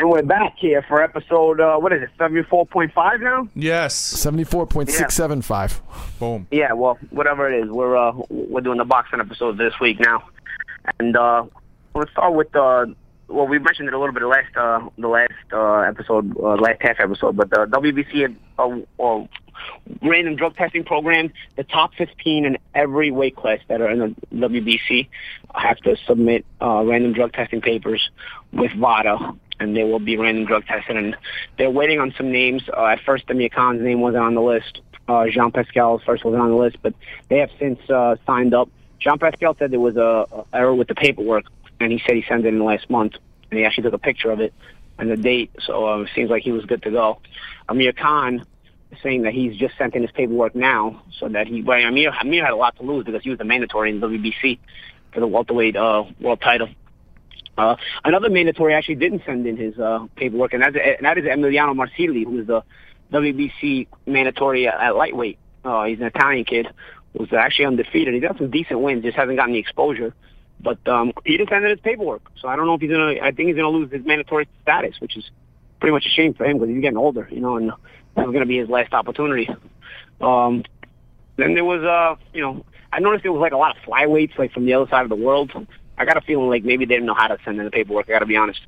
And we're back here for episode, what is it, 74.5 now? Yes. 74.675. Yeah. Boom. Yeah, well, whatever it is, we're doing the boxing episode this week now. And we'll start with, well, we mentioned it a little bit last half episode, but the WBC random drug testing program, the top 15 in every weight class that are in the WBC have to submit random drug testing papers with VADA. And they will be random drug tested. And they're waiting on some names. At first, Amir Khan's name wasn't on the list. Jean Pascal's first wasn't on the list, but they have since signed up. Jean Pascal said there was an error with the paperwork, and he said he sent it in last month, and he actually took a picture of it and the date, so it seems like he was good to go. Amir Khan is saying that he's just sent in his paperwork now, so that he... Well, Amir had a lot to lose because he was the mandatory in the WBC for the welterweight world title. Another mandatory actually didn't send in his paperwork, and that is Emiliano Marsili, who is the WBC mandatory at lightweight. He's an Italian kid who's actually undefeated. He's got some decent wins, just hasn't gotten the exposure. But he didn't send in his paperwork, so I don't know if he's going to – I think he's going to lose his mandatory status, which is pretty much a shame for him because he's getting older, you know, and that was going to be his last opportunity. Then there was, I noticed there was, a lot of flyweights, from the other side of the world. I got a feeling maybe they didn't know how to send in the paperwork. I got to be honest.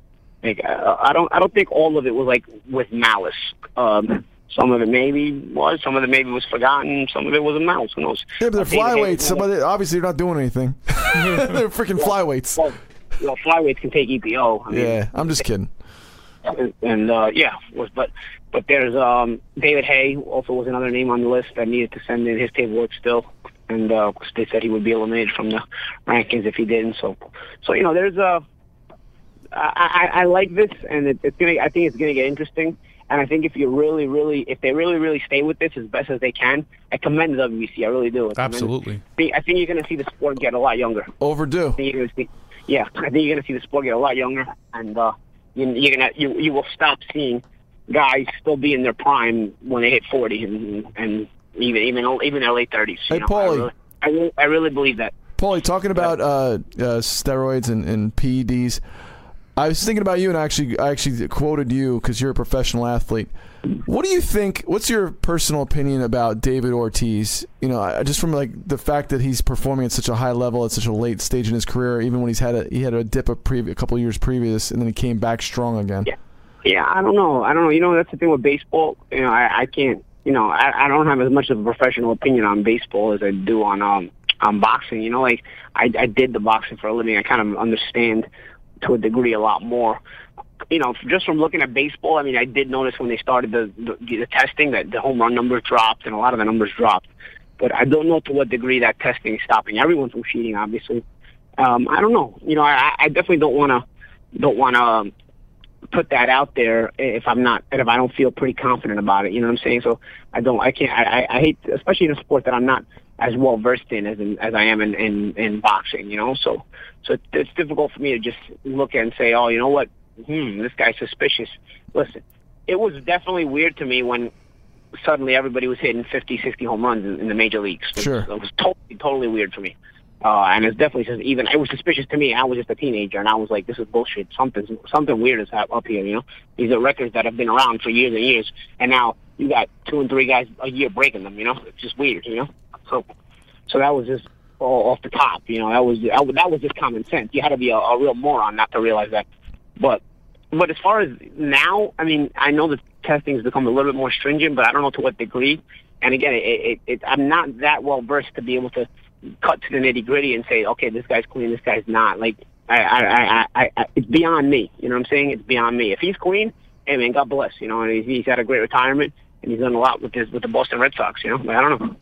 I don't think all of it was with malice. Some of it maybe was. Some of it maybe was forgotten. Some of it was a malice. Who knows? Yeah, but they're flyweights. Somebody obviously they're not doing anything. They're freaking flyweights. Well, flyweights can take EPO. I'm just kidding. But there's David Haye also was another name on the list that needed to send in his paperwork still. And they said he would be eliminated from the rankings if he didn't. So there's a. I like this, and it's gonna. I think it's gonna get interesting. And I think if they really, really stay with this as best as they can, I commend the WBC. I really do. Absolutely. I think you're gonna see the sport get a lot younger. Overdue. I think you're gonna see the sport get a lot younger, and you will stop seeing guys still be in their prime when they hit 40 and even their late 30s. Hey, Paulie. I really believe that. Paulie, talking about steroids and PEDs, I was thinking about you, and I actually quoted you because you're a professional athlete. What do you think? What's your personal opinion about David Ortiz? Just from the fact that he's performing at such a high level at such a late stage in his career, even when he had a dip a couple years previous, and then he came back strong again. Yeah, I don't know. That's the thing with baseball. I can't. I don't have as much of a professional opinion on baseball as I do on boxing. I did the boxing for a living. I kind of understand to a degree a lot more. Just from looking at baseball, I did notice when they started the testing that the home run numbers dropped and a lot of the numbers dropped. But I don't know to what degree that testing is stopping everyone from cheating. Obviously, I don't know. I definitely don't want to put that out there if I don't feel pretty confident about it, you know what I'm saying? So I hate, especially in a sport that I'm not as well versed in as I am in boxing, so it's difficult for me to just look and say, oh, you know what? This guy's suspicious. Listen, it was definitely weird to me when suddenly everybody was hitting 50, 60 home runs in the major leagues. Sure. It was totally, totally weird for me. And it's definitely even it was suspicious to me. I was just a teenager, and I was like, "This is bullshit. Something weird is up here." These are records that have been around for years and years, and now you got 2 and 3 guys a year breaking them. It's just weird. So that was just off the top. That was just common sense. You had to be a real moron not to realize that. But as far as now, I know the testing has become a little bit more stringent, but I don't know to what degree. And again, I'm not that well versed to be able to cut to the nitty gritty and say, okay, this guy's clean, this guy's not. It's beyond me. You know what I'm saying? It's beyond me. If he's clean, hey man, God bless. And he's had a great retirement, and he's done a lot with the Boston Red Sox. I don't know.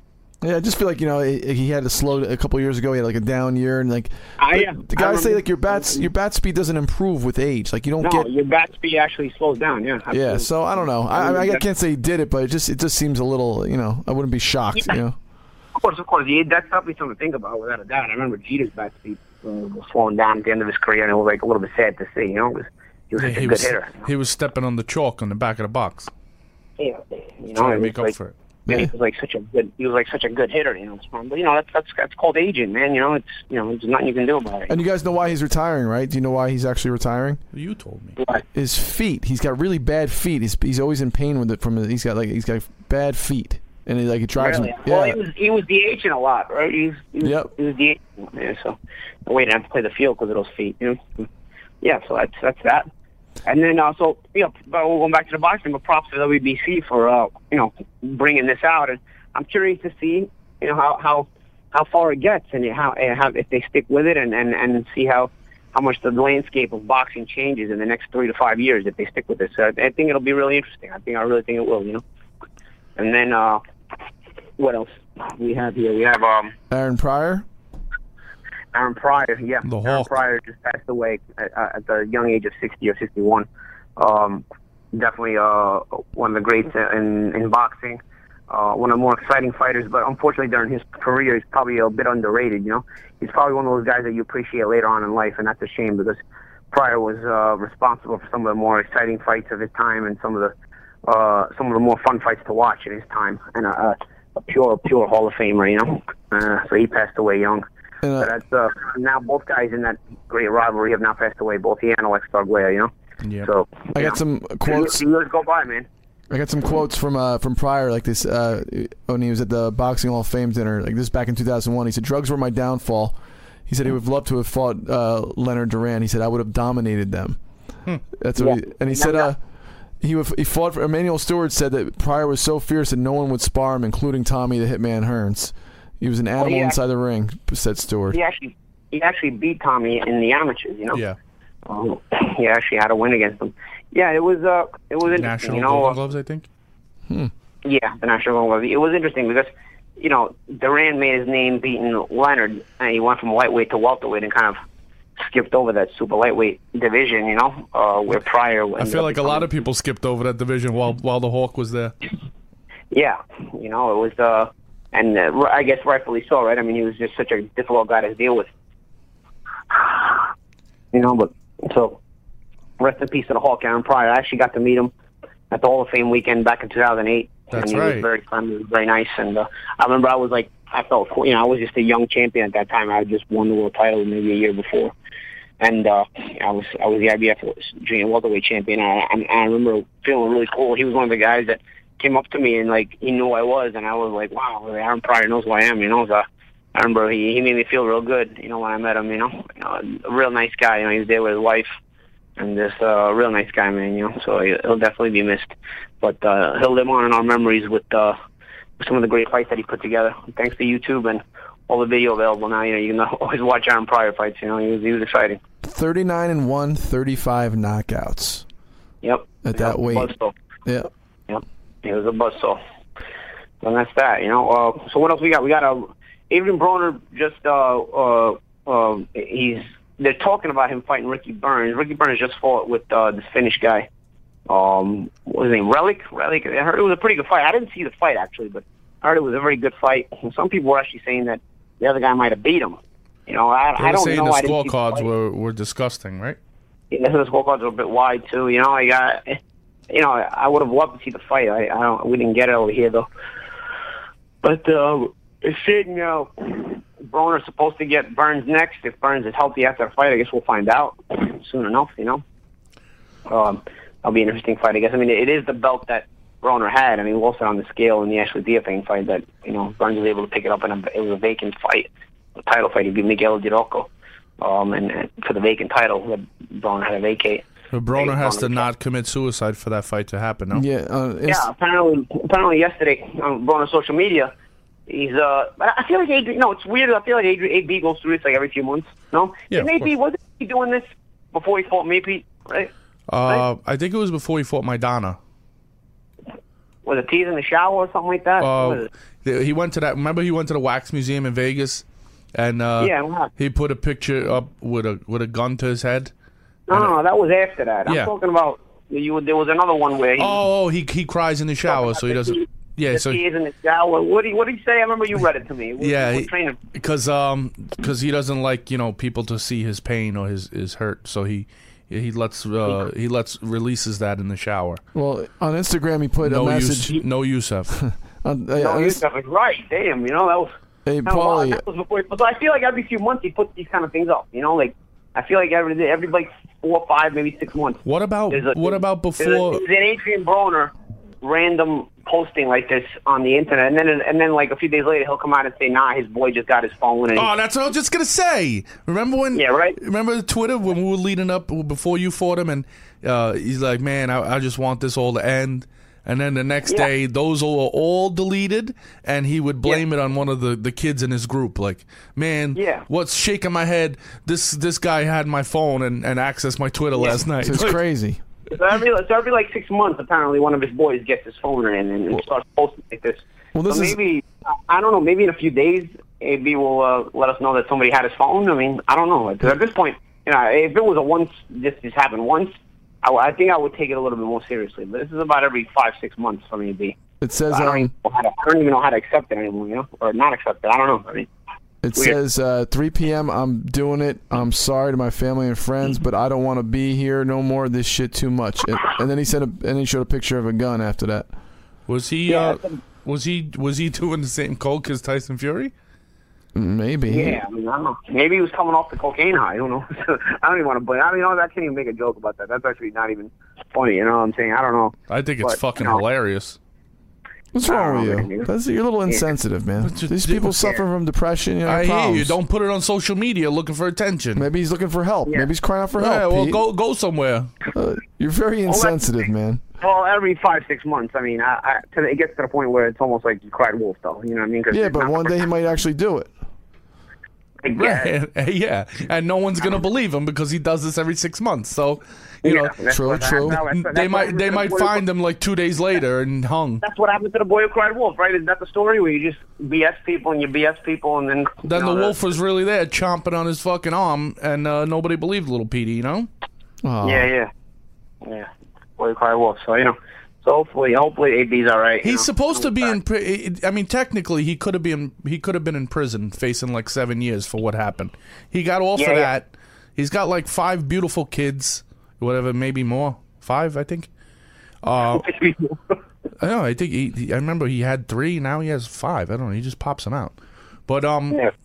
Yeah, I just feel he had a slow a couple years ago. He had a down year, and the guys say your bat speed doesn't improve with age. Your bat speed actually slows down. Yeah. Absolutely. Yeah. So I don't know. I can't say he did it, but it just seems a little. I wouldn't be shocked. Yeah. Of course. That's probably something to think about, without a doubt. I remember Jeter's bat speed was slowing down at the end of his career, and it was a little bit sad to see. He was such a good hitter. He was stepping on the chalk on the back of the box. Yeah, trying to make up for it. And he was like such a good, hitter, you know. But you know, that's called aging, man. You know, there's nothing you can do about it. And you guys know why he's retiring, right? Do you know why he's actually retiring? You told me. What? His feet. He's got really bad feet. He's always in pain with it from. He's got bad feet, and it drives him. Yeah. Well, he was DHing a lot, right? He was DHing, man. So wait, I have to play the field because of those feet, you know. Yeah, so that's that. And then also, going back to the boxing, but props to the WBC for bringing this out. And I'm curious to see how far it gets and how if they stick with it and see how much the landscape of boxing changes in the next 3 to 5 years if they stick with this. So I think it'll be really interesting. I really think it will. You know. And then what else we have here? We have Aaron Pryor. Aaron Pryor, yeah. Aaron Pryor just passed away at the young age of 60 or 61. Definitely one of the greats in boxing. One of the more exciting fighters, but unfortunately during his career he's probably a bit underrated, you know. He's probably one of those guys that you appreciate later on in life, and that's a shame because Pryor was responsible for some of the more exciting fights of his time and some of the more fun fights to watch in his time, and a pure Hall of Famer, you know. So he passed away young. So that's now both guys in that great rivalry have now passed away. Both he and Alex Arguello, you know. Yeah. So I got some quotes. Years go by, man. I got some quotes from Pryor, like this when he was at the Boxing Hall of Fame dinner, like this back in 2001. He said, "Drugs were my downfall." He said he would have loved to have fought Leonard Duran. He said I would have dominated them. That's what he, and he said. He fought for Emmanuel Stewart. Said that Pryor was so fierce that no one would spar him, including Tommy the Hitman Hearns. He was an animal inside the ring, said Stewart. He actually beat Tommy in the amateurs, you know. Yeah. He actually had a win against him. Yeah, it was interesting, you know. Golden Gloves, I think. Yeah, the National Golden Gloves. It was interesting because, you know, Duran made his name beating Leonard, and he went from lightweight to welterweight and kind of skipped over that super lightweight division, you know, where Pryor was. I feel like a lot of people skipped over that division while the Hawk was there. Yeah, you know, it was and I guess rightfully so, right? I mean, he was just such a difficult guy to deal with. You know, but so rest in peace to the Hawk, Aaron Pryor. I actually got to meet him at the Hall of Fame weekend back in 2008. That's right. He was very friendly, very nice. And I remember I felt, you know, I was just a young champion at that time. I had just won the world title maybe a year before. And I was the IBF junior welterweight champion. I remember feeling really cool. He was one of the guys that came up to me and like he knew who I was, and I was like, wow, Aaron Pryor knows who I am, you know. So I remember he made me feel real good, you know, when I met him, you know. A real nice guy, you know. He was there with his wife, and this real nice guy, man, you know. So he'll definitely be missed, but he'll live on in our memories with some of the great fights that he put together. Thanks to YouTube and all the video available now, you know, you can always watch Aaron Pryor fights, you know. He was exciting. 39-1, 35 knockouts. Yep. At that weight. Yeah. Yep. It was a buzzsaw. And that's that, you know. So what else we got? We got Adrian Broner just they're talking about him fighting Ricky Burns. Ricky Burns just fought with this Finnish guy. What was his name? Relic? I heard it was a pretty good fight. I didn't see the fight actually, but I heard it was a very good fight. And some people were actually saying that the other guy might have beat him. You know, I don't know. The scorecards were disgusting, right? Yeah, the scorecards were a bit wide too. You know, you know, I would have loved to see the fight. We didn't get it over here though. But it's sitting, you know, Broner's supposed to get Burns next. If Burns is healthy after the fight, I guess we'll find out soon enough. You know, that'll be an interesting fight. I guess. I mean, it is the belt that Broner had. I mean, we also on the scale in the Ashley Diafane fight that, you know, Burns was able to pick it up, and it was a vacant fight, a title fight. He beat Miguel Didocco, and for the vacant title that Broner had to vacate. But Broner has to not commit suicide for that fight to happen, no? Yeah, apparently yesterday on Broner's social media, he's... But I feel like Adrian... No, it's weird. I feel like Adrian AB goes through this like every few months, no? Yeah, maybe wasn't he doing this before he fought Maybe, right? Right? I think it was before he fought Maidana. Was it teasing the shower or something like that? He went to that... Remember he went to the wax museum in Vegas? And he put a picture up with a gun to his head? No, that was after that. I'm talking about there was another one where he cries in the shower, so he doesn't. Yeah, so he is in the shower. What did he say? I remember you read it to me. Because he doesn't like, you know, people to see his pain or his hurt, so he releases that in the shower. Well, on Instagram he put a message. No Yusef. No, you're definitely right. Damn, that was... Hey, Paulie. That was before, but I feel like every few months he puts these kind of things up. I feel like every like 4 or 5, maybe 6 months. What about before? There's an Adrian Broner random posting like this on the internet, and then like a few days later he'll come out and say, "Nah, his boy just got his phone." And that's what I was just gonna say. Remember when? Yeah, right. Remember Twitter when we were leading up before you fought him, and he's like, "Man, I just want this all to end." And then the next day, those were all deleted, and he would blame it on one of the kids in his group. Like, man, what's shaking my head? This guy had my phone and accessed my Twitter last night. It's crazy. So every like 6 months, apparently, one of his boys gets his phone and starts posting like this. Well, this I don't know, maybe in a few days, AB will let us know that somebody had his phone. I mean, I don't know. Because at this point, if it was this just happened once, I think I would take it a little bit more seriously, but this is about every 5-6 months for me to be. It says I don't even know how to accept it anymore, or not accept it. I don't know. I mean, it says 3 p.m. I'm doing it. I'm sorry to my family and friends, but I don't want to be here no more. This shit too much. And then he said, and he showed a picture of a gun after that. Was he? Was he doing the same coke as Tyson Fury? Maybe. Yeah, I don't know. Maybe he was coming off the cocaine high. I don't know. I don't even want to blame. I can't even make a joke about that. That's actually not even funny. You know what I'm saying? I don't know. I think it's fucking hilarious. What's wrong with you? You're a little insensitive, man. These people suffer from depression. I hear you. Don't put it on social media looking for attention. Maybe he's looking for help. Yeah. Maybe he's crying out for help. Well, go somewhere. You're very insensitive, man. Well, every 5-6 months, I mean, it gets to the point where it's almost like you cried wolf, though. You know what I mean? Cause but one day he might actually do it. Yeah. Right. Yeah, and no one's gonna believe him because he does this every 6 months. So, you know, true. They might find him like 2 days later and hung. That's what happened to the boy who cried wolf, right? Isn't that the story where you just BS people, and then the wolf was really there chomping on his fucking arm, and nobody believed little Petey, Oh. Yeah. Boy who cried wolf. So so hopefully AB's all right. He's supposed to be in. I mean, technically, he could have been in prison, facing like 7 years for what happened. He got off of that. He's got like 5 beautiful kids, whatever, maybe more. 5, I think. I know. I think I remember he had 3. Now he has 5. I don't know. He just pops them out. But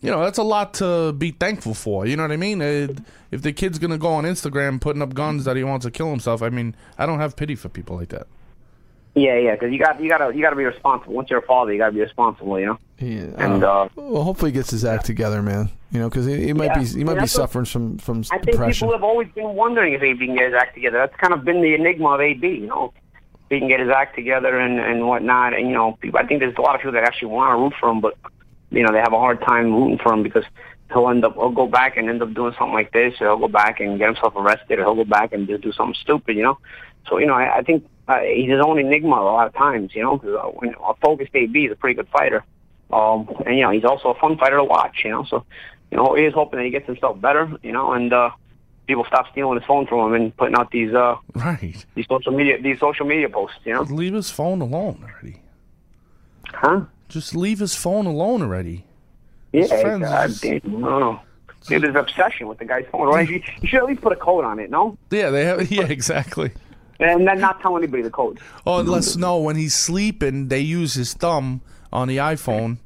that's a lot to be thankful for. You know what I mean? If the kid's gonna go on Instagram putting up guns that he wants to kill himself, I mean, I don't have pity for people like that. Yeah, because you gotta be responsible. Once you're a father, you gotta be responsible, Yeah. And well, hopefully he gets his act together, man. Because he might be suffering from depression. I think people have always been wondering if AB can get his act together. That's kind of been the enigma of AB. If he can get his act together and whatnot, and people, I think there's a lot of people that actually want to root for him, but they have a hard time rooting for him because he'll go back and end up doing something like this, or he'll go back and get himself arrested, or he'll go back and just do something stupid, So I think. He's his own enigma a lot of times, because a focused AB is a pretty good fighter. And, he's also a fun fighter to watch, So, he is hoping that he gets himself better, and people stop stealing his phone from him and putting out these these social media posts, Leave his phone alone already. Huh? Just leave his phone alone already. His friends I don't know. It is an obsession with the guy's phone, right? You should at least put a code on it, no? Yeah, they have. Yeah, exactly. And then not tell anybody the code. Oh, when he's sleeping, they use his thumb on the iPhone,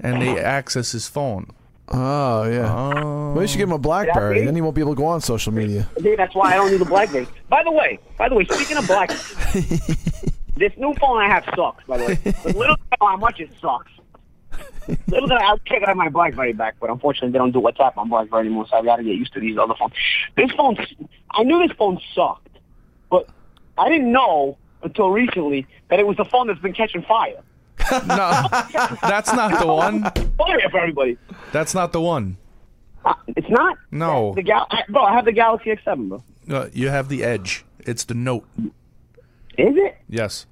and they access his phone. Oh, yeah. Oh. Well, you should give him a BlackBerry, then he won't be able to go on social media. Dude, that's why I don't need a BlackBerry. By the way, speaking of BlackBerry, this new phone I have sucks, by the way. But little do I know how much it sucks. Little do I check it on my BlackBerry back, but unfortunately they don't do WhatsApp on BlackBerry anymore, so I've got to get used to these other phones. I knew this phone sucked, but... I didn't know until recently that it was the phone that's been catching fire. No, that's not the one. Fire for everybody. That's not the one. It's not? No. Bro, I have the Galaxy X7, bro. You have the Edge. It's the Note. Is it? Yes.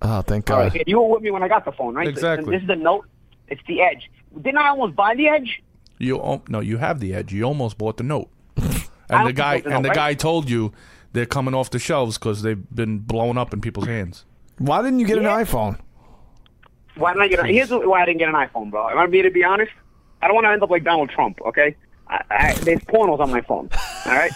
Oh, thank God. Right, you were with me when I got the phone, right? Exactly. So this is the Note. It's the Edge. Didn't I almost buy the Edge? No, you have the Edge. You almost bought the Note. And the guy told you. They're coming off the shelves because they've been blown up in people's hands. Why didn't you get an iPhone? Why didn't I get an iPhone? Here's why I didn't get an iPhone, bro. I'm going to be honest. I don't want to end up like Donald Trump, okay? There's pornos on my phone, all right?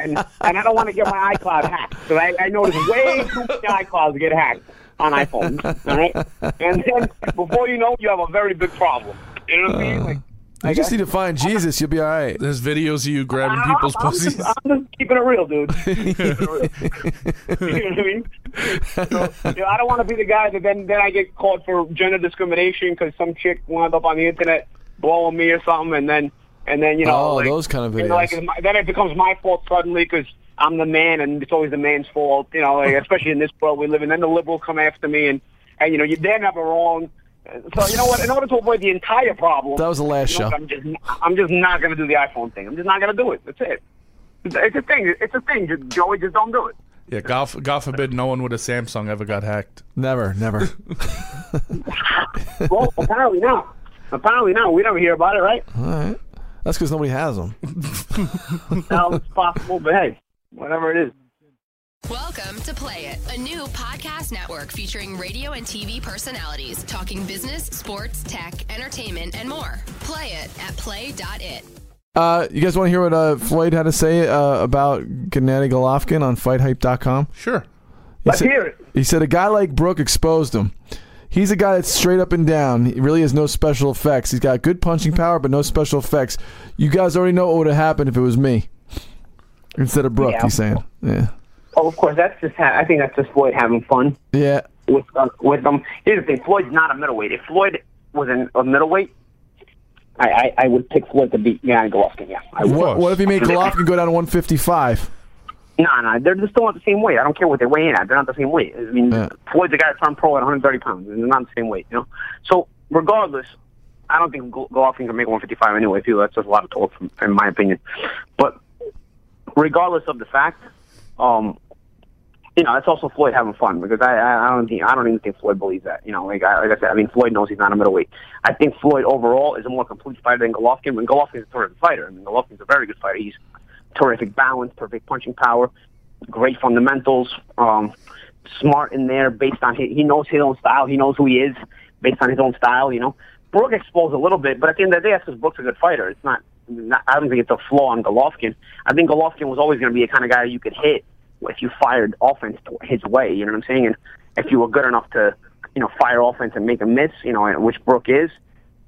And I don't want to get my iCloud hacked. So I noticed way too many iClouds get hacked. on iPhones, all right? And then before you know it, you have a very big problem. You know what I mean? Like, you just need to find Jesus. You'll be all right. There's videos of you grabbing people's pussies. I'm just keeping it real, dude. You know what I mean? So, you know, I don't want to be the guy that then I get called for gender discrimination because some chick wound up on the internet blowing me or something, and then you know, those kind of videos. You know, then it becomes my fault suddenly because I'm the man, and it's always the man's fault. You know, like, especially in this world we live in. Then the liberals come after me, and you know, you damn have a wrong. So you know what? In order to avoid the entire problem, that was the last show. I'm just not going to do the iPhone thing. I'm just not going to do it. That's it. It's a thing. It's a thing. Joey, just don't do it. Yeah, God forbid no one with a Samsung ever got hacked. Never. Well, apparently not. We never hear about it, right? All right. That's because nobody has them. Now it's possible, but hey, whatever it is. Welcome to Play It, a new podcast network featuring radio and TV personalities talking business, sports, tech, entertainment, and more. Play it at play.it. You guys want to hear what Floyd had to say about Gennady Golovkin on FightHype.com? Sure. Let's hear it. He said a guy like Brook exposed him. He's a guy that's straight up and down. He really has no special effects. He's got good punching power, but no special effects. You guys already know what would have happened if it was me instead of Brook, he's saying. Yeah. Oh, of course. That's just. I think that's just Floyd having fun. Yeah. With them. Here's the thing. Floyd's not a middleweight. If Floyd was a middleweight, I would pick Floyd to beat Golovkin. Yeah. What if he made Golovkin go down to 155? No. They're just still not the same weight. I don't care what they weigh in at. They're not the same weight. I mean, Floyd's a guy that turned pro at 130 pounds, and they're not the same weight. You know. So regardless, I don't think Golovkin can make 155 anyway. Too. That's just a lot of talk, in my opinion. But regardless of the fact, you know, it's also Floyd having fun because I don't even think Floyd believes that. You know, like I said, I mean, Floyd knows he's not a middleweight. I think Floyd overall is a more complete fighter than Golovkin. When Golovkin is a terrific fighter, I mean, Golovkin's a very good fighter. He's terrific balance, perfect punching power, great fundamentals, smart in there based on he knows his own style. He knows who he is based on his own style. You know, Brook exposed a little bit, but at the end of the day, that's because Brook's a good fighter. It's not. I don't think it's a flaw on Golovkin. I think Golovkin was always going to be a kind of guy you could hit if you fired offense his way, you know what I'm saying? And if you were good enough to, you know, fire offense and make a miss, you know, which Brook is,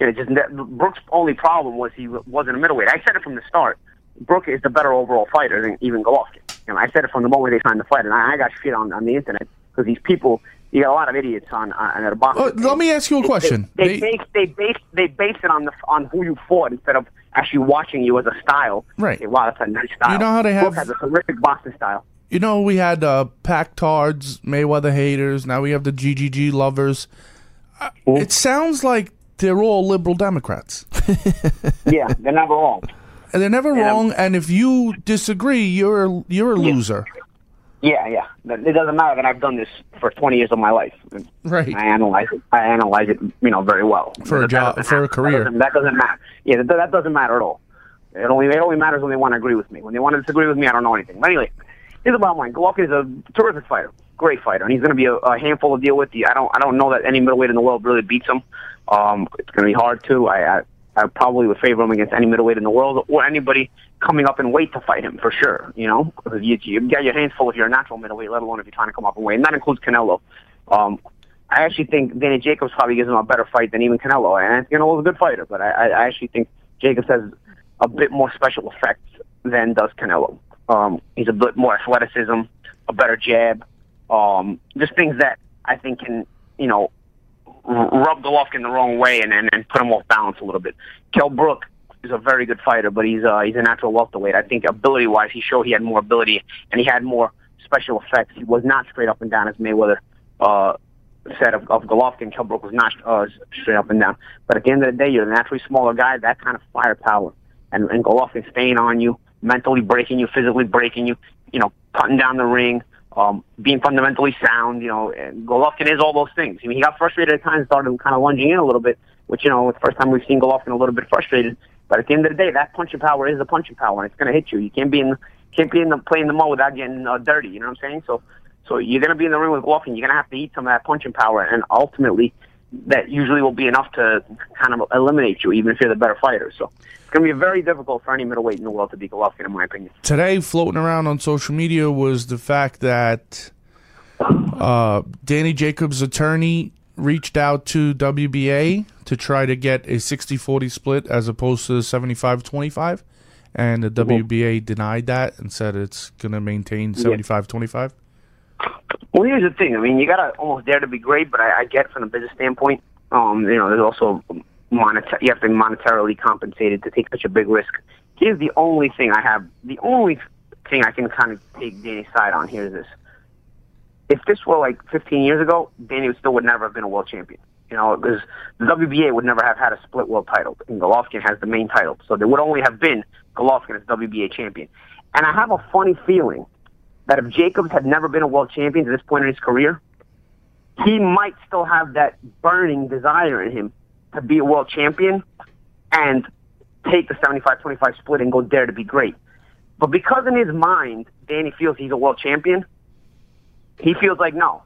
you know, just that, Brook's only problem was he wasn't a middleweight. I said it from the start. Brook is the better overall fighter than even Golovkin. You know, I said it from the moment they signed the fight, and I got shit on the internet because these people, you got a lot of idiots on at a boxing. Let me ask you a question. They base it on who you fought instead of actually watching you as a style. Right. A lot of times, nice style. You know how they have Brook has a terrific boxing style. You know, we had Pactards, Mayweather haters. Now we have the GGG lovers. It sounds like they're all liberal Democrats. Yeah, they're never wrong. And they're never wrong. And if you disagree, you're a loser. Yeah. It doesn't matter that I've done this for 20 years of my life. Right. I analyze it. You know, very well for a job, for a career. That doesn't matter. Yeah, that doesn't matter at all. It only matters when they want to agree with me. When they want to disagree with me, I don't know anything. But anyway. Here's the bottom line. Golovkin is a terrific fighter, great fighter, and he's going to be a handful to deal with. I don't know that any middleweight in the world really beats him. It's going to be hard too. I probably would favor him against any middleweight in the world or anybody coming up in weight to fight him for sure. You know, you got your hands full if you're a natural middleweight, let alone if you're trying to come up in weight, and that includes Canelo. I actually think Danny Jacobs probably gives him a better fight than even Canelo, and Canelo's a good fighter, but I actually think Jacobs has a bit more special effects than does Canelo. He's a bit more athleticism, a better jab, just things that I think can, you know, rub Golovkin the wrong way and put him off balance a little bit. Kell Brook is a very good fighter, but he's a natural welterweight. I think ability-wise, he showed he had more ability and he had more special effects. He was not straight up and down as Mayweather said of Golovkin. Kell Brook was not straight up and down. But at the end of the day, you're a naturally smaller guy, that kind of firepower. And Golovkin staying on you, mentally breaking you, physically breaking you, you know, cutting down the ring, being fundamentally sound, you know, and Golovkin is all those things. I mean, he got frustrated at times, started kind of lunging in a little bit, which, you know, it's the first time we've seen Golovkin a little bit frustrated. But at the end of the day, that punching power is a punching power, and it's going to hit you. You can't be in the mud without getting dirty, you know what I'm saying? So you're going to be in the ring with Golovkin. You're going to have to eat some of that punching power, and ultimately that usually will be enough to kind of eliminate you, even if you're the better fighter. So it's going to be very difficult for any middleweight in the world to beat Golovkin, in my opinion. Today, floating around on social media was the fact that Danny Jacobs' attorney reached out to WBA to try to get a 60-40 split as opposed to 75-25, and the WBA denied that and said it's going to maintain 75-25. Well, here's the thing. I mean, you got to almost dare to be great, but I get from a business standpoint, you know, there's also you have to be monetarily compensated to take such a big risk. Here's the only thing I have. The only thing I can kind of take Danny's side on here is this. If this were like 15 years ago, Danny still would never have been a world champion. You know, because the WBA would never have had a split world title, and Golovkin has the main title. So there would only have been Golovkin as WBA champion. And I have a funny feeling that if Jacobs had never been a world champion to this point in his career, he might still have that burning desire in him to be a world champion and take the 75-25 split and go dare to be great. But because in his mind, Danny feels he's a world champion, he feels like, no,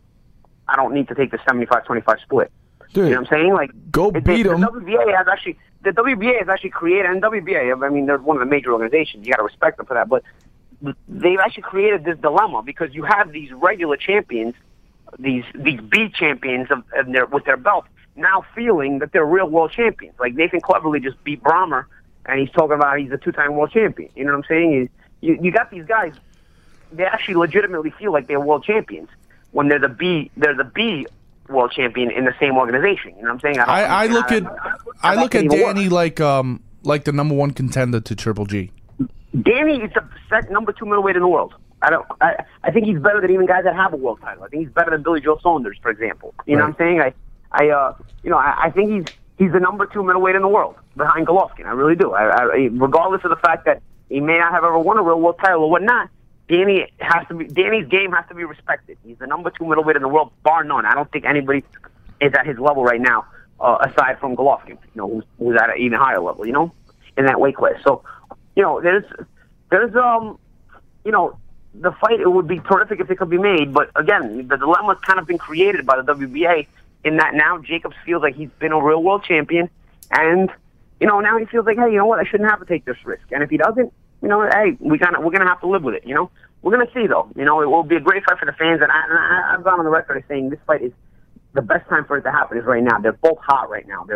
I don't need to take the 75-25 split. Dude, you know what I'm saying? Like, go beat him. The WBA has actually created, and WBA, I mean, they're one of the major organizations. You got to respect them for that. But they've actually created this dilemma because you have these regular champions, these B champions with their belt, now feeling that they're real world champions. Like, Nathan Cleverly just beat Broner, and he's talking about he's a two-time world champion. You know what I'm saying? You got these guys. They actually legitimately feel like they're world champions when they're the B world champion in the same organization. You know what I'm saying? I look at Danny like the number one contender to Triple G. Danny is the number two middleweight in the world. I think he's better than even guys that have a world title. I think he's better than Billy Joe Saunders, for example. You know what I'm saying? I think he's the number two middleweight in the world behind Golovkin. I really do. I regardless of the fact that he may not have ever won a real world title or whatnot. Danny's game has to be respected. He's the number two middleweight in the world, bar none. I don't think anybody is at his level right now, aside from Golovkin, you know, who's at an even higher level, you know, in that weight class. So, you know, there's you know, the fight, it would be terrific if it could be made, but again, the dilemma's kind of been created by the WBA in that now Jacobs feels like he's been a real world champion, and, you know, now he feels like, hey, you know what, I shouldn't have to take this risk. And if he doesn't, you know, hey, we're gonna have to live with it. You know, we're gonna see though. You know, it will be a great fight for the fans, and I've gone on the record of saying this fight is the best time for it to happen is right now. They're both hot right now.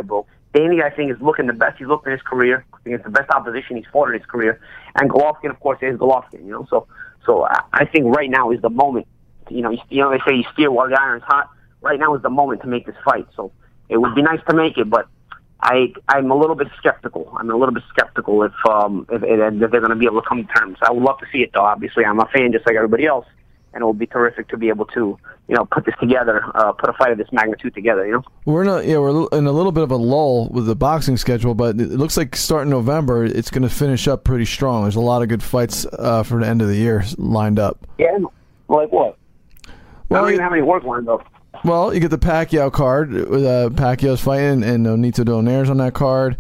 Danny, I think, is looking the best he's looked in his career. I think it's the best opposition he's fought in his career, and Golovkin, of course, is Golovkin. You know, so I think right now is the moment. You know, they say you steer while the iron's hot. Right now is the moment to make this fight. So it would be nice to make it, but. I'm a little bit skeptical. If they're going to be able to come to terms. I would love to see it, though. Obviously, I'm a fan just like everybody else, and it would be terrific to be able to, you know, put this together, put a fight of this magnitude together. You know, we're in a little bit of a lull with the boxing schedule, but it looks like starting November, it's going to finish up pretty strong. There's a lot of good fights for the end of the year lined up. Yeah, like what? Well, I don't even have any work lined up. Well, you get the Pacquiao card. Pacquiao's fighting, and Nito Donaire's on that card.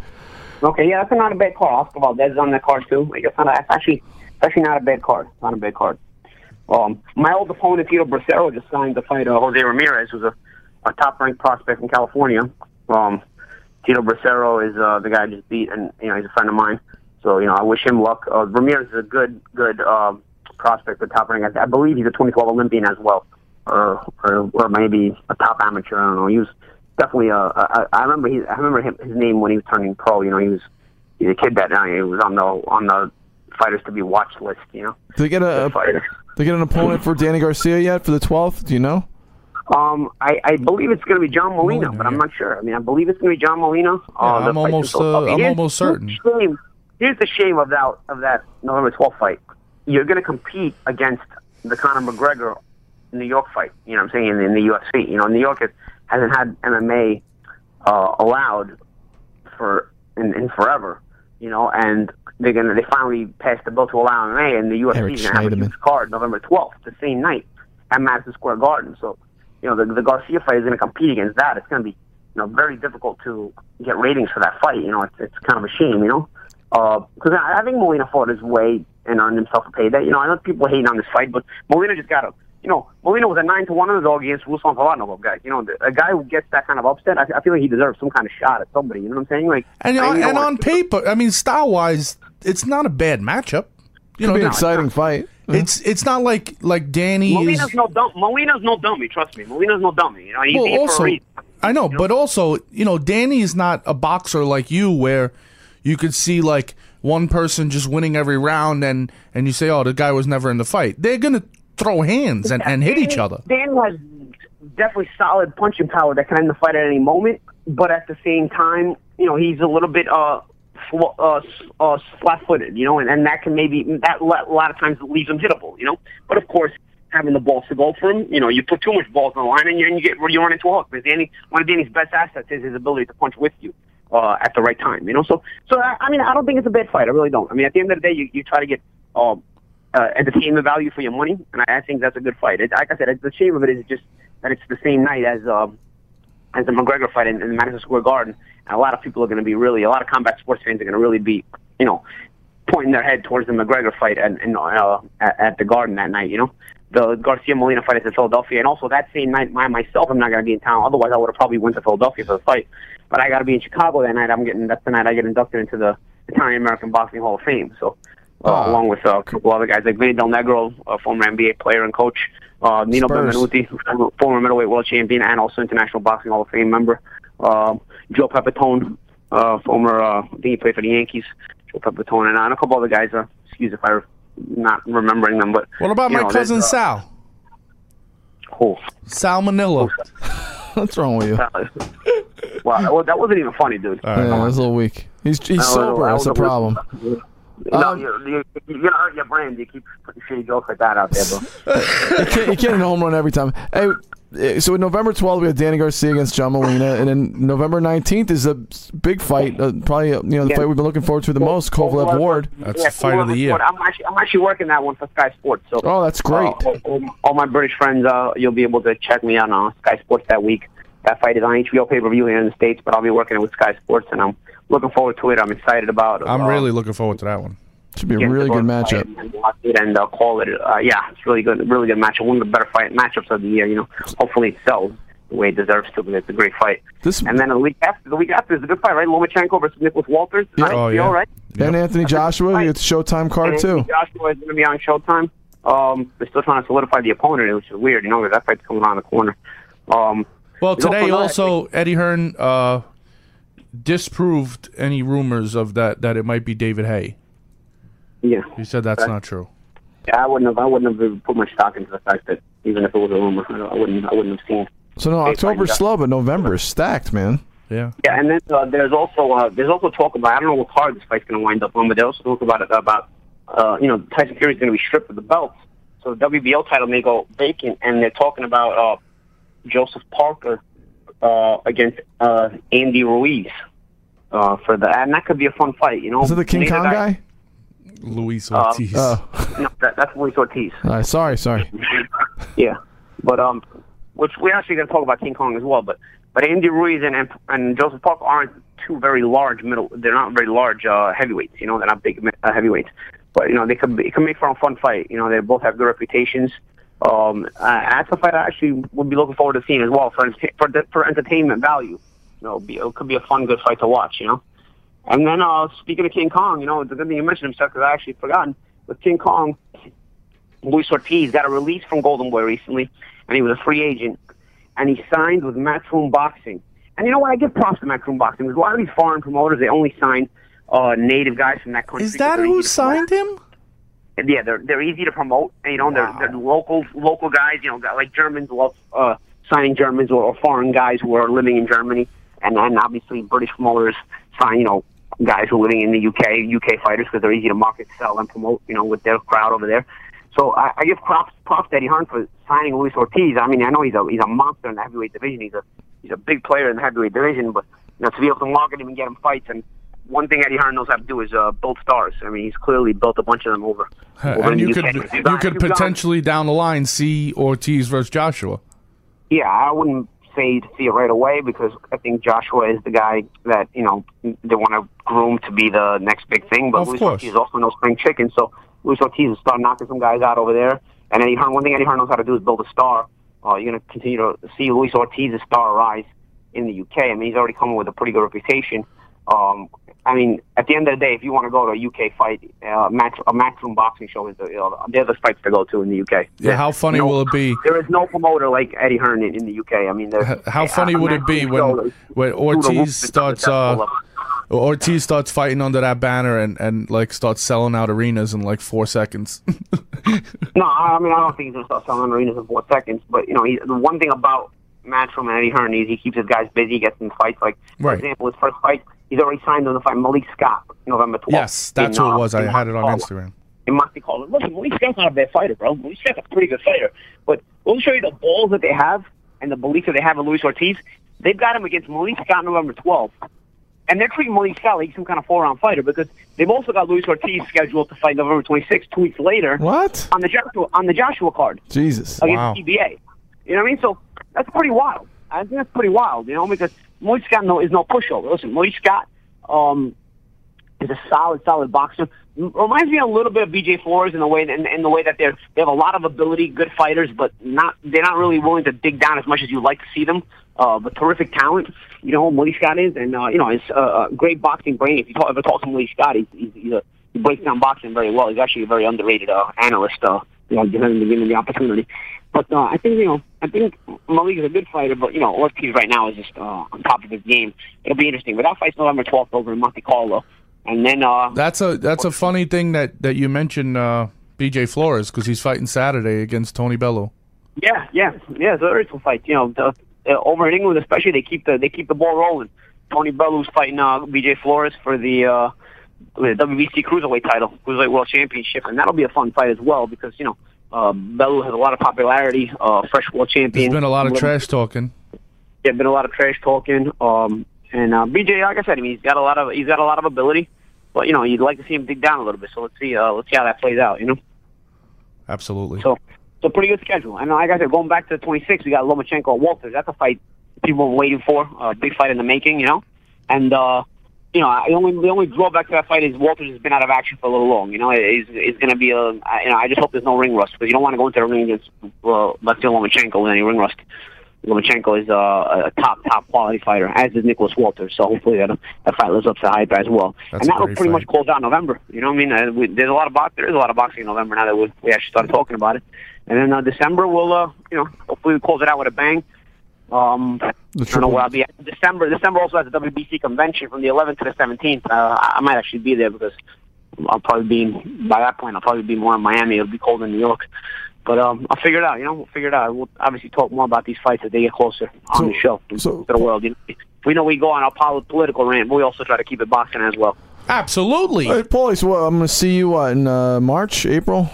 Okay, yeah, that's not a bad card. Oscar Valdez is on that card, too. Like, it's actually not a bad card. It's not a bad card. My old opponent, Tito Bracero, just signed to fight Jose Ramirez, who's a top-ranked prospect in California. Tito Bracero is the guy I just beat, and, you know, he's a friend of mine. So, you know, I wish him luck. Ramirez is a good prospect for top-ranked. I believe he's a 2012 Olympian as well. Or maybe a top amateur. I don't know. He was definitely I remember his name when he was turning pro. You know, he's a kid that night. He was on the fighters to be watched list. You know, do they get an opponent for Danny Garcia yet for the 12th? Do you know? I believe it's going to be John Molina, but I'm not sure. I mean, I believe it's going to be John Molina. I'm almost certain. Here's the shame of that November 12th fight. You're going to compete against the Conor McGregor New York fight, you know what I'm saying, in the UFC. You know, New York hasn't had MMA allowed for in forever, you know, and they finally passed the bill to allow MMA, and the UFC is going to have a huge card November 12th, the same night, at Madison Square Garden. So, you know, the Garcia fight is going to compete against that. It's going to be, you know, very difficult to get ratings for that fight. You know, it's kind of a shame, you know, because I think Molina fought his way and earned himself a payday. You know, I know people hating on this fight, but Molina just got a... You know, Molina was a 9-1 underdog against Ruslan Polanyi, guys. You know, a guy who gets that kind of upset, I feel like he deserves some kind of shot at somebody. You know what I'm saying? Like, and on paper, I mean, style-wise, it's not a bad matchup. You know, it's an exciting fight. It's not like Danny. Molina's no dummy. Trust me, Molina's no dummy. He's well, also, for a reason. I know, but also, Danny is not a boxer like you, where you could see like one person just winning every round, and you say, oh, the guy was never in the fight. They're gonna throw hands and hit each other. Danny has definitely solid punching power that can end the fight at any moment, but at the same time, he's a little bit flat-footed, and that can maybe a lot of times leaves him hittable, But of course, having the balls to go for him, you put too much balls on the line, and you run into a hook. Because one of Danny's best assets is his ability to punch with you at the right time, So I don't think it's a bad fight. I really don't. At the end of the day, you try to get entertainment value for your money, and I think that's a good fight. Like I said, the shame of it is just that it's the same night as the McGregor fight in Madison Square Garden, and a lot of people are going to be a lot of combat sports fans are going to really be, pointing their head towards the McGregor fight and at the Garden that night, The Garcia-Molina fight is in Philadelphia, and also that same night, myself, I'm not going to be in town. Otherwise, I would have probably went to Philadelphia for the fight. But I got to be in Chicago that night. That's the night I get inducted into the Italian-American Boxing Hall of Fame. So, along with a couple other guys like Vinny Del Negro, a former NBA player and coach, Nino Benvenuti, former middleweight world champion and also International Boxing Hall of Fame member. Joe Pepitone, former, I think he played for the Yankees. Joe Pepitone and a couple other guys. Excuse if I'm not remembering them. But what about my cousin Sal? Who? Sal Manila. What's wrong with you? Wow, that wasn't even funny, dude. All right, that was a little weak. He's sober. That's a problem. Your brand. You keep putting shitty jokes like that out there, bro. You can't home run every time. Hey, so November 12th we have Danny Garcia against John Molina, and then November 19th is a big fight, probably the fight we've been looking forward to the most, Kovalev Ward. That's the fight of the year. I'm actually working that one for Sky Sports. So, that's great. All my British friends, you'll be able to check me out on Sky Sports that week. That fight is on HBO pay-per-view here in the States, but I'll be working it with Sky Sports, and I'm looking forward to it. I'm excited about it. I'm really looking forward to that one. Should be a really good matchup. And call it. It's really good matchup. One of the better matchups of the year. Hopefully it sells the way it deserves to. But it's a great fight. And then the week after is a good fight, right? Lomachenko versus Nicholas Walters. Yeah. Right? Yep. And Anthony Joshua. It's Showtime card too. Anthony Joshua is going to be on Showtime. They're still trying to solidify the opponent, which is weird. That fight's coming around the corner. Today also Eddie Hearn disproved any rumors of that it might be David Haye. Yeah, he said that's not true. Yeah, I wouldn't have put my stock into the fact that even if it was a rumor, I wouldn't have seen. So October's slow, but November's stacked, man. Yeah. Yeah, and then there's also talk about I don't know what card this fight's going to wind up on, but they also talk about it Tyson Fury's going to be stripped of the belt, so the WBO title may go vacant, and they're talking about Joseph Parker against Andy Ruiz for that, and that could be a fun fight. Is it the King Kong guy? Luis Ortiz. No, that's Luis Ortiz. All right, sorry. Yeah, but which we're actually going to talk about King Kong as well. But Andy Ruiz and Joseph Parker aren't two very large middle. They're not very large heavyweights. They're not big heavyweights. But it could make for a fun fight. They both have good reputations. That's a fight I actually would be looking forward to seeing as well for entertainment value. It could be a fun, good fight to watch. And then, speaking of King Kong, it's a good thing you mentioned him, Seth, because I actually forgotten. With King Kong, Luis Ortiz got a release from Golden Boy recently, and he was a free agent, and he signed with Matchroom Boxing. And you know what? I give props to Matchroom Boxing, because a lot of these foreign promoters, they only sign native guys from that country. Is that who signed him? And yeah, they're easy to promote, and they're local guys. Like Germans love signing Germans or foreign guys who are living in Germany, and obviously British promoters sign guys who are living in the UK fighters, because they're easy to market, sell, and promote, with their crowd over there. So I give props to Eddie Hearn for signing Luis Ortiz. I know he's a monster in the heavyweight division. He's a big player in the heavyweight division, but to be able to market him and get him fights. And one thing Eddie Hearn knows how to do is build stars. He's clearly built a bunch of them over. And you could potentially down the line see Ortiz versus Joshua. Yeah, I wouldn't say to see it right away, because I think Joshua is the guy that they want to groom to be the next big thing. But Luis Ortiz also knows spring chicken, so Luis Ortiz will start knocking some guys out over there. And one thing Eddie Hearn knows how to do is build a star. You're going to continue to see Luis Ortiz's star rise in the UK. He's already coming with a pretty good reputation. I mean, at the end of the day, if you want to go to a UK fight, a Matchroom Boxing show, is they're the fights to go to in the UK. Yeah, how funny will it be? There is no promoter like Eddie Hearn in the UK. I mean, how funny would it be when Ortiz starts Ortiz starts fighting under that banner and like starts selling out arenas in like 4 seconds? No, I mean, I don't think he's gonna start selling arenas in 4 seconds. But you know, the one thing about Matchroom and Eddie Hearn is he keeps his guys busy, gets them fights. Like for example, his first fight, he's already signed on the fight Malik Scott, November 12th. Yes, that's what it was. I had it on Instagram. It must be called. Listen, Malik Scott's not a bad fighter, bro. Malik Scott's a pretty good fighter. But we'll show you the balls that they have and the belief that they have in Luis Ortiz. They've got him against Malik Scott November 12th. And they're treating Malik Scott like some kind of 4-round fighter because they've also got Luis Ortiz scheduled to fight November 26th, 2 weeks later. What? On the Joshua card. Jesus. Against TBA. You know what I mean? So that's pretty wild. I think that's pretty wild, you know, because Malik Scott is no pushover. Listen, Malik Scott is a solid boxer. Reminds me a little bit of BJ Flores in the way that they have a lot of ability, good fighters, but they're not really willing to dig down as much as you like to see them. But terrific talent, you know, Malik Scott is, and you know, it's a great boxing brain. If you ever talk to Malik Scott, he breaks down boxing very well. He's actually a very underrated analyst. You know, given the opportunity. But I think Malik is a good fighter, but you know, Ortiz right now is just on top of his game. It'll be interesting. But that fight's November 12th over in Monte Carlo, and then that's a funny thing that you mentioned BJ Flores, because he's fighting Saturday against Tony Bellew. Yeah. It's a very cool fight. You know, over in England especially, they keep the ball rolling. Tony Bellew's fighting BJ Flores for the WBC Cruiserweight title, Cruiserweight World Championship, and that'll be a fun fight as well because, you know, Bellew has a lot of popularity, fresh world champion. There's been a lot of trash talking. Yeah, been a lot of trash talking. And BJ, like I said, I mean, he's got a lot of ability, but you know, you'd like to see him dig down a little bit. So let's see how that plays out, you know. Absolutely. So pretty good schedule. And like I said, going back to the 26th, we got Lomachenko and Walters. That's a fight people were waiting for, a big fight in the making, you know. And you know, the only drawback to that fight is Walters has been out of action for a little long. You know, it's going to be a. You know, I just hope there's no ring rust, because you don't want to go into the ring against let's say Lomachenko with any ring rust. Lomachenko is a top quality fighter, as is Nicholas Walters. So hopefully that fight lives up to the hype as well. And that was pretty much closed out in November. You know what I mean? There is a lot of boxing in November now that we actually started talking about it. And then December we'll hopefully we close it out with a bang. I don't know where I'll be at. December also has a WBC convention from the 11th to the 17th. I might actually be there because by that point I'll probably be more in Miami. It'll be cold in New York, but I'll figure it out. You know, we'll figure it out. We'll obviously talk more about these fights as they get closer on the show to the world. You know, we know we go on our political rant, but we also try to keep it boxing as well. Absolutely. Hey, Paulie, so I'm going to see you in March, April.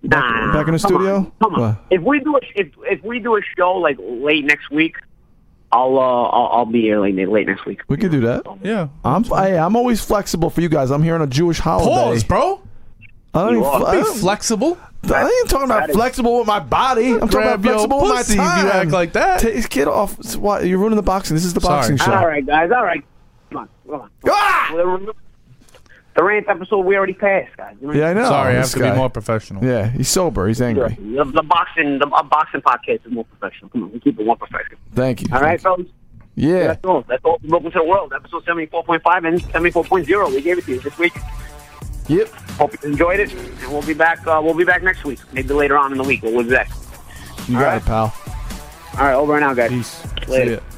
Nah, back in the studio. Come on. If we do a show like late next week, I'll be here late next week. We could do that. Yeah, I'm always flexible for you guys. I'm here on a Jewish holiday. Pause, bro. I don't be flexible. I ain't talking about flexible with my body. I'm talking about flexible with my time. If you act like that, take this kid off. Why, you're ruining the boxing. This is the boxing show. All right, guys. All right. Come on. Ah! The rant episode we already passed, guys. Yeah, I know. Sorry, I have to be more professional. Yeah, he's sober. He's angry. Yeah. The boxing podcast is more professional. Come on, we keep it more professional. Thank you. All right, fellas. Yeah. That's all. That's all. Welcome to the world. Episode 74.5 and 74.0. We gave it to you this week. Yep. Hope you enjoyed it, and we'll be back. We'll be back next week, maybe later on in the week. We'll be back. You got it, pal. All right, over and out, guys. Peace. Later. See ya.